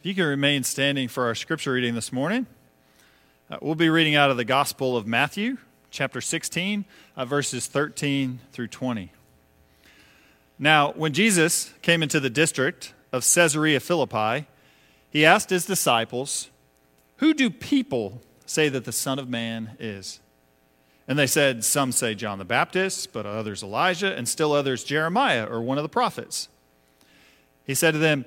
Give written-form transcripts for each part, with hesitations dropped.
If you can remain standing for our scripture reading this morning, we'll be reading out of the Gospel of Matthew, chapter 16, verses 13 through 20. Now, when Jesus came into the district of Caesarea Philippi, he asked his disciples, "Who do people say that the Son of Man is?" And they said, "Some say John the Baptist, but others Elijah, and still others Jeremiah or one of the prophets." He said to them,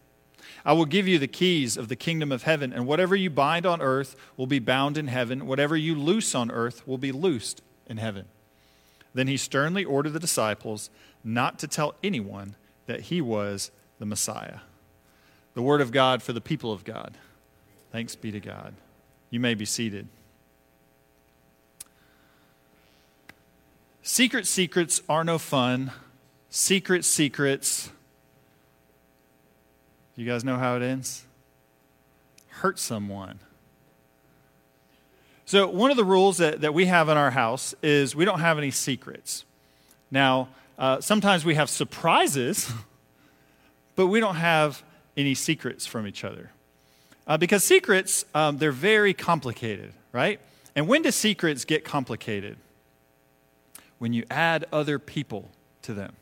I will give you the keys of the kingdom of heaven, and whatever you bind on earth will be bound in heaven. Whatever you loose on earth will be loosed in heaven." Then he sternly ordered the disciples not to tell anyone that he was the Messiah. The word of God for the people of God. Thanks be to God. You may be seated. Secret secrets are no fun. Secret secrets. You guys know how it ends? Hurt someone. So one of the rules that we have in our house is we don't have any secrets. Now, sometimes we have surprises, but we don't have any secrets from each other. Because secrets, they're very complicated, right? And when do secrets get complicated? When you add other people to them.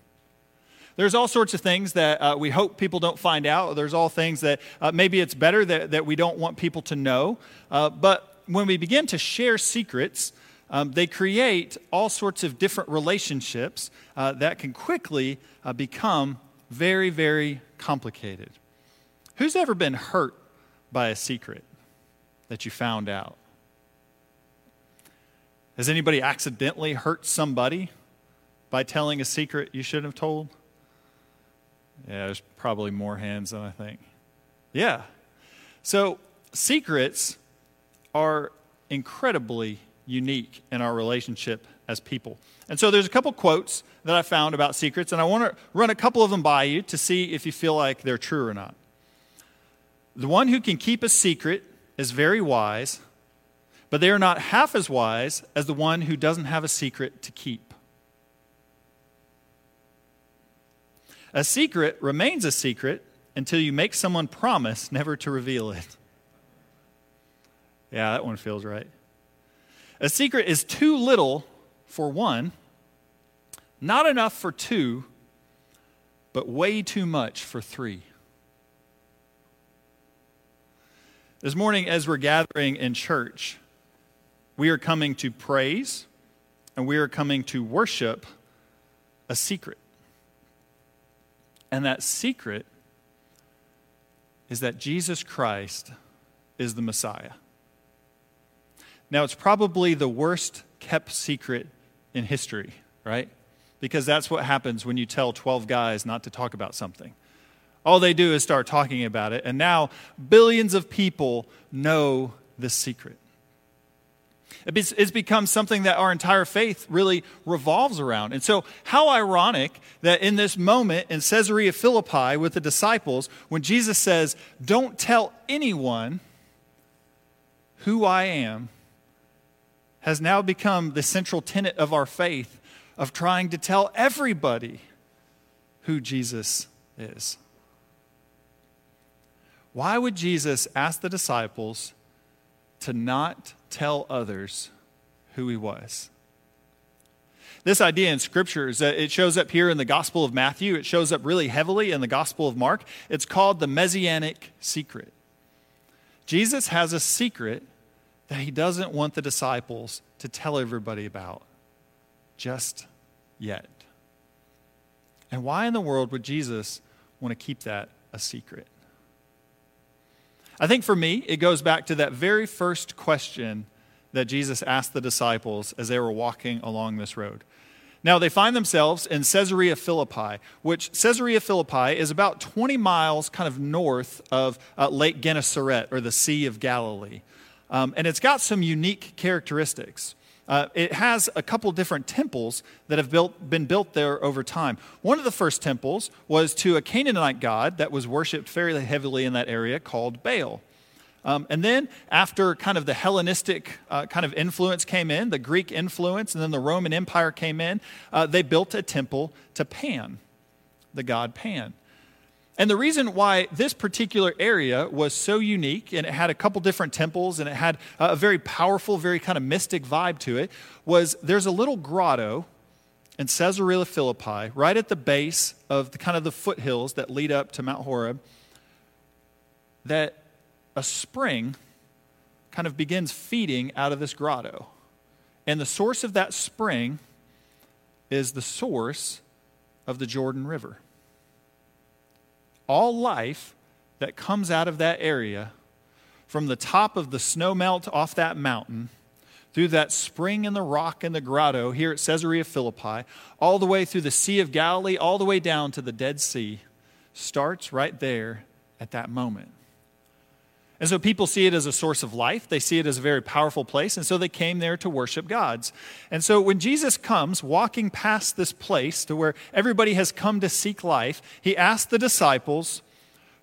There's all sorts of things that we hope people don't find out. There's all things that maybe it's better that we don't want people to know. But when we begin to share secrets, they create all sorts of different relationships that can quickly become very, very complicated. Who's ever been hurt by a secret that you found out? Has anybody accidentally hurt somebody by telling a secret you shouldn't have told? Yeah, there's probably more hands than I think. Yeah. So secrets are incredibly unique in our relationship as people. And so there's a couple quotes that I found about secrets, and I want to run a couple of them by you to see if you feel like they're true or not. "The one who can keep a secret is very wise, but they are not half as wise as the one who doesn't have a secret to keep. A secret remains a secret until you make someone promise never to reveal it." Yeah, that one feels right. "A secret is too little for one, not enough for two, but way too much for three." This morning, as we're gathering in church, we are coming to praise and we are coming to worship a secret. And that secret is that Jesus Christ is the Messiah. Now, it's probably the worst kept secret in history, right? Because that's what happens when you tell 12 guys not to talk about something. All they do is start talking about it, and now billions of people know this secret. It's become something that our entire faith really revolves around. And so how ironic that in this moment in Caesarea Philippi with the disciples, when Jesus says, "Don't tell anyone who I am," has now become the central tenet of our faith of trying to tell everybody who Jesus is. Why would Jesus ask the disciples to not tell others who he was? This idea in Scripture, it shows up here in the Gospel of Matthew. It shows up really heavily in the Gospel of Mark. It's called the Messianic secret. Jesus has a secret that he doesn't want the disciples to tell everybody about just yet. And why in the world would Jesus want to keep that a secret? I think for me, it goes back to that very first question that Jesus asked the disciples as they were walking along this road. Now, they find themselves in Caesarea Philippi, which Caesarea Philippi is about 20 miles kind of north of Lake Gennesaret or the Sea of Galilee. And it's got some unique characteristics. It has a couple different temples that have been built there over time. One of the first temples was to a Canaanite god that was worshipped fairly heavily in that area called Baal. And then after kind of the Hellenistic kind of influence came in, the Greek influence, and then the Roman Empire came in, they built a temple to Pan, the god Pan. And the reason why this particular area was so unique, and it had a couple different temples, and it had a very powerful, very kind of mystic vibe to it, was there's a little grotto in Caesarea Philippi, right at the base of the kind of the foothills that lead up to Mount Horeb, that a spring kind of begins feeding out of this grotto. And the source of that spring is the source of the Jordan River. All life that comes out of that area, from the top of the snowmelt off that mountain, through that spring in the rock and the grotto here at Caesarea Philippi, all the way through the Sea of Galilee, all the way down to the Dead Sea, starts right there at that moment. And so people see it as a source of life. They see it as a very powerful place. And so they came there to worship gods. And so when Jesus comes walking past this place to where everybody has come to seek life, he asked the disciples,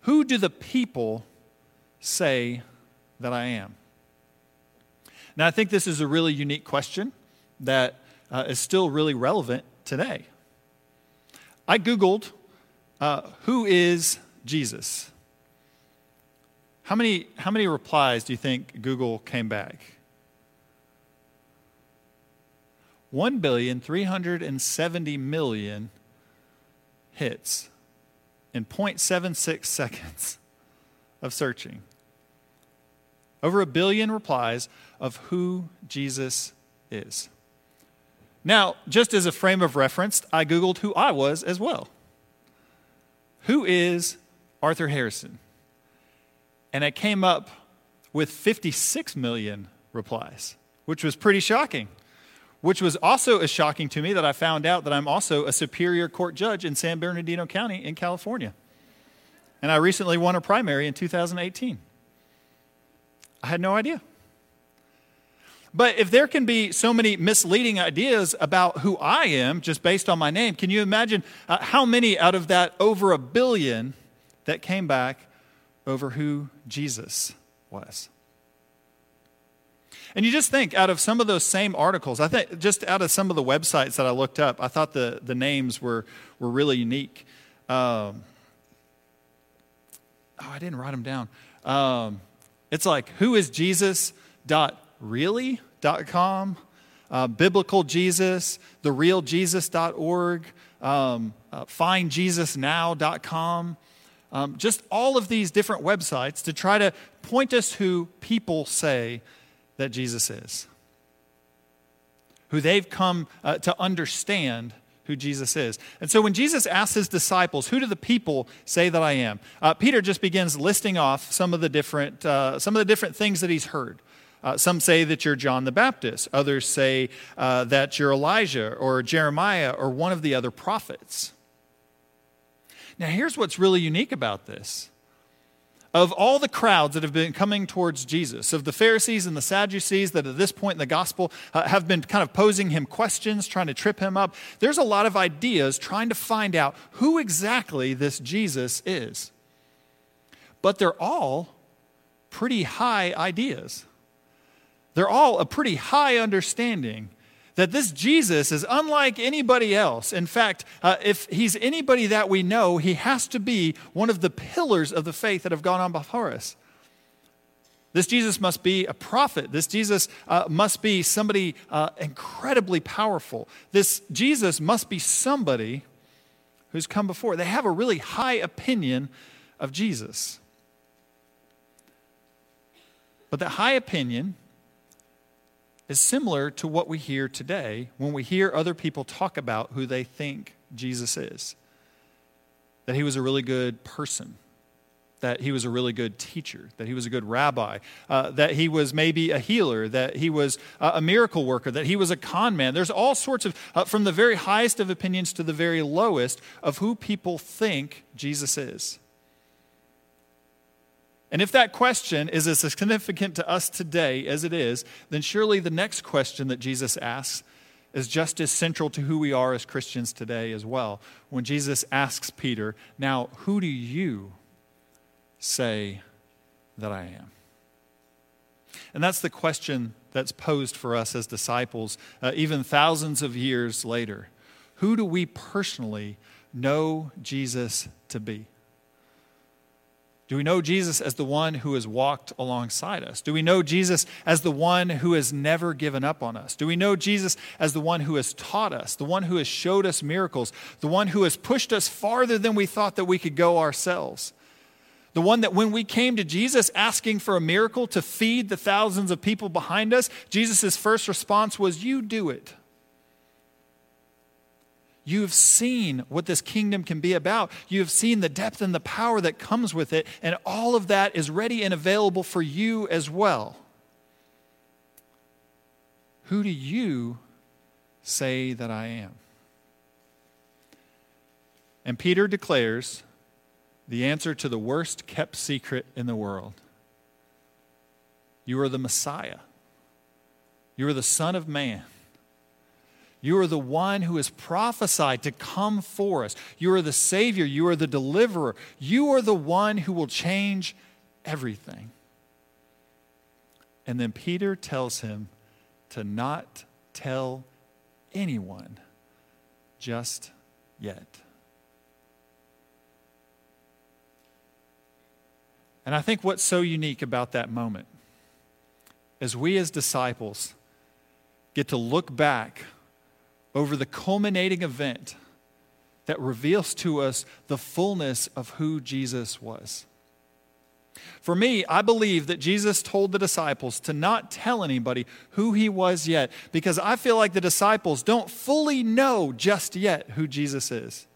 "Who do the people say that I am?" Now, I think this is a really unique question that is still really relevant today. I Googled, who is Jesus? How many replies do you think Google came back? 1,370,000,000 hits in 0.76 seconds of searching. Over 1 billion replies of who Jesus is. Now, just as a frame of reference, I Googled who I was as well. Who is Arthur Harrison? And I came up with 56 million replies, which was pretty shocking, which was also as shocking to me that I found out that I'm also a superior court judge in San Bernardino County in California. And I recently won a primary in 2018. I had no idea. But if there can be so many misleading ideas about who I am just based on my name, can you imagine how many out of that over 1 billion that came back over who Jesus was? And you just think, out of some of those same articles, I think just out of some of the websites that I looked up, I thought the names were really unique. I didn't write them down. It's like whoisjesus.really.com, Biblical Jesus, therealjesus.org, findjesusnow.com. Just all of these different websites to try to point us who people say that Jesus is, who they've come to understand who Jesus is. And so when Jesus asks his disciples, "Who do the people say that I am?" Peter just begins listing off some of the different things that he's heard. Some say that you're John the Baptist. Others say that you're Elijah or Jeremiah or one of the other prophets. Now, here's what's really unique about this. Of all the crowds that have been coming towards Jesus, of the Pharisees and the Sadducees that at this point in the gospel have been kind of posing him questions, trying to trip him up, there's a lot of ideas trying to find out who exactly this Jesus is. But they're all pretty high ideas. They're all a pretty high understanding that this Jesus is unlike anybody else. In fact, if he's anybody that we know, he has to be one of the pillars of the faith that have gone on before us. This Jesus must be a prophet. This Jesus must be somebody incredibly powerful. This Jesus must be somebody who's come before. They have a really high opinion of Jesus. But that high opinion is similar to what we hear today when we hear other people talk about who they think Jesus is. That he was a really good person. That he was a really good teacher. That he was a good rabbi. That he was maybe a healer. That he was a miracle worker. That he was a con man. There's all sorts of, from the very highest of opinions to the very lowest, of who people think Jesus is. And if that question is as significant to us today as it is, then surely the next question that Jesus asks is just as central to who we are as Christians today as well. When Jesus asks Peter, now, who do you say that I am? And that's the question that's posed for us as disciples, even thousands of years later. Who do we personally know Jesus to be? Do we know Jesus as the one who has walked alongside us? Do we know Jesus as the one who has never given up on us? Do we know Jesus as the one who has taught us, the one who has showed us miracles, the one who has pushed us farther than we thought that we could go ourselves? The one that when we came to Jesus asking for a miracle to feed the thousands of people behind us, Jesus' first response was, "You do it." You have seen what this kingdom can be about. You have seen the depth and the power that comes with it, and all of that is ready and available for you as well. Who do you say that I am? And Peter declares the answer to the worst kept secret in the world. You are the Messiah. You are the Son of Man. You are the one who is prophesied to come for us. You are the Savior. You are the Deliverer. You are the one who will change everything. And then Peter tells him to not tell anyone just yet. And I think what's so unique about that moment is we as disciples get to look back over the culminating event that reveals to us the fullness of who Jesus was. For me, I believe that Jesus told the disciples to not tell anybody who he was yet, because I feel like the disciples don't fully know just yet who Jesus is.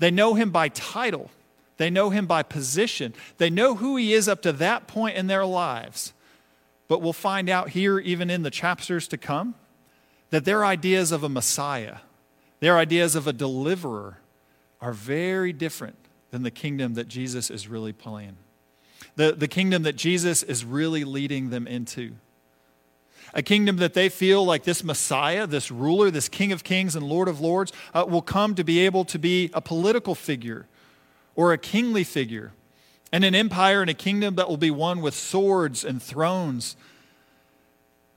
They know him by title. They know him by position. They know who he is up to that point in their lives. But we'll find out here, even in the chapters to come, that their ideas of a Messiah, their ideas of a deliverer, are very different than the kingdom that Jesus is really playing, the kingdom that Jesus is really leading them into. A kingdom that they feel like this Messiah, this ruler, this King of Kings and Lord of Lords, will come to be able to be a political figure or a kingly figure, and an empire and a kingdom that will be won with swords and thrones.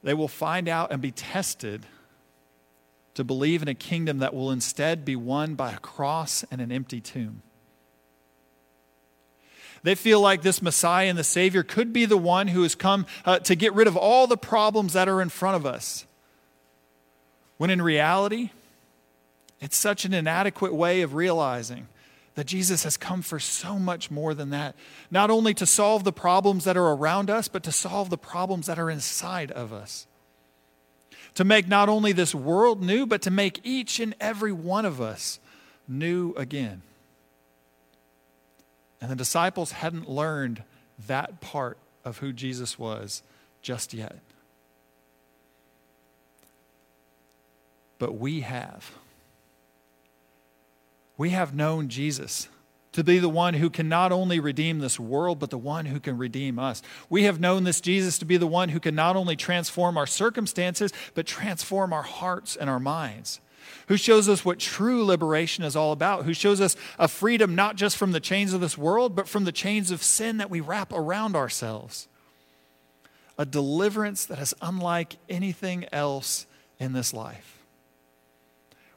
They will find out and be tested to believe in a kingdom that will instead be won by a cross and an empty tomb. They feel like this Messiah and the Savior could be the one who has come to get rid of all the problems that are in front of us, when in reality, it's such an inadequate way of realizing that Jesus has come for so much more than that. Not only to solve the problems that are around us, but to solve the problems that are inside of us. To make not only this world new, but to make each and every one of us new again. And the disciples hadn't learned that part of who Jesus was just yet. But we have. We have known Jesus to be the one who can not only redeem this world, but the one who can redeem us. We have known this Jesus to be the one who can not only transform our circumstances, but transform our hearts and our minds. Who shows us what true liberation is all about. Who shows us a freedom not just from the chains of this world, but from the chains of sin that we wrap around ourselves. A deliverance that is unlike anything else in this life.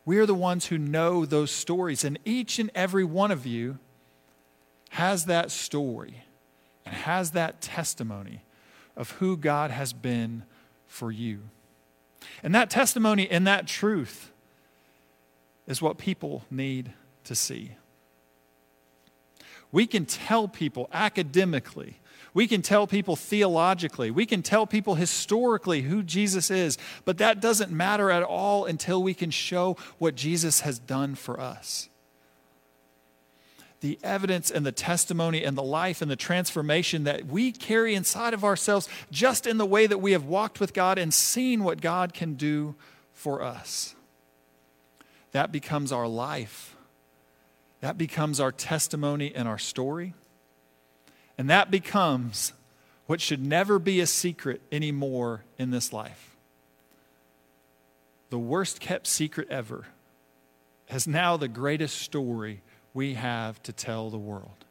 We are the ones who know those stories, and each and every one of you has that story and has that testimony of who God has been for you. And that testimony and that truth is what people need to see. We can tell people academically, we can tell people theologically, we can tell people historically who Jesus is, but that doesn't matter at all until we can show what Jesus has done for us. The evidence and the testimony and the life and the transformation that we carry inside of ourselves, just in the way that we have walked with God and seen what God can do for us. That becomes our life. That becomes our testimony and our story. And that becomes what should never be a secret anymore in this life. The worst kept secret ever is now the greatest story we have to tell the world.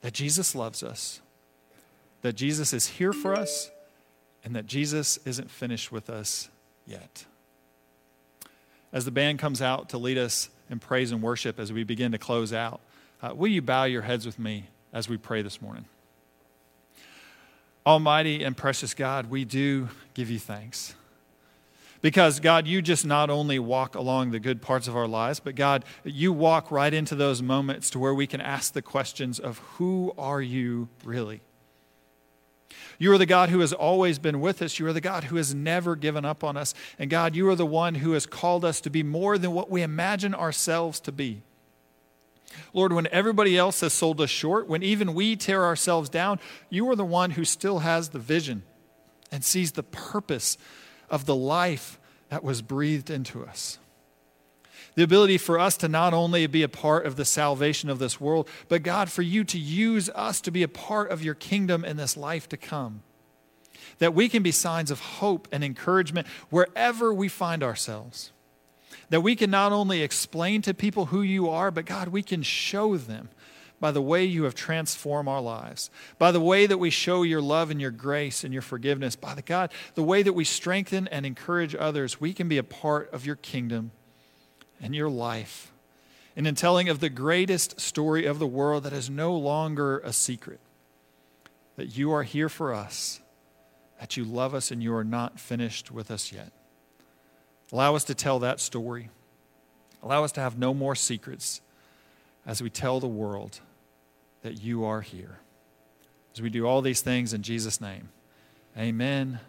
That Jesus loves us, that Jesus is here for us, and that Jesus isn't finished with us yet. As the band comes out to lead us in praise and worship as we begin to close out, will you bow your heads with me as we pray this morning? Almighty and precious God, we do give you thanks. Because, God, you just not only walk along the good parts of our lives, but, God, you walk right into those moments to where we can ask the questions of who are you really? You are the God who has always been with us. You are the God who has never given up on us. And, God, you are the one who has called us to be more than what we imagine ourselves to be. Lord, when everybody else has sold us short, when even we tear ourselves down, you are the one who still has the vision and sees the purpose of the life that was breathed into us. The ability for us to not only be a part of the salvation of this world, but God, for you to use us to be a part of your kingdom in this life to come. That we can be signs of hope and encouragement wherever we find ourselves. That we can not only explain to people who you are, but God, we can show them by the way you have transformed our lives, by the way that we show your love and your grace and your forgiveness, by the God, the way that we strengthen and encourage others, we can be a part of your kingdom and your life, and in telling of the greatest story of the world that is no longer a secret, that you are here for us, that you love us, and you are not finished with us yet. Allow us to tell that story. Allow us to have no more secrets as we tell the world that you are here. As we do all these things in Jesus' name, amen.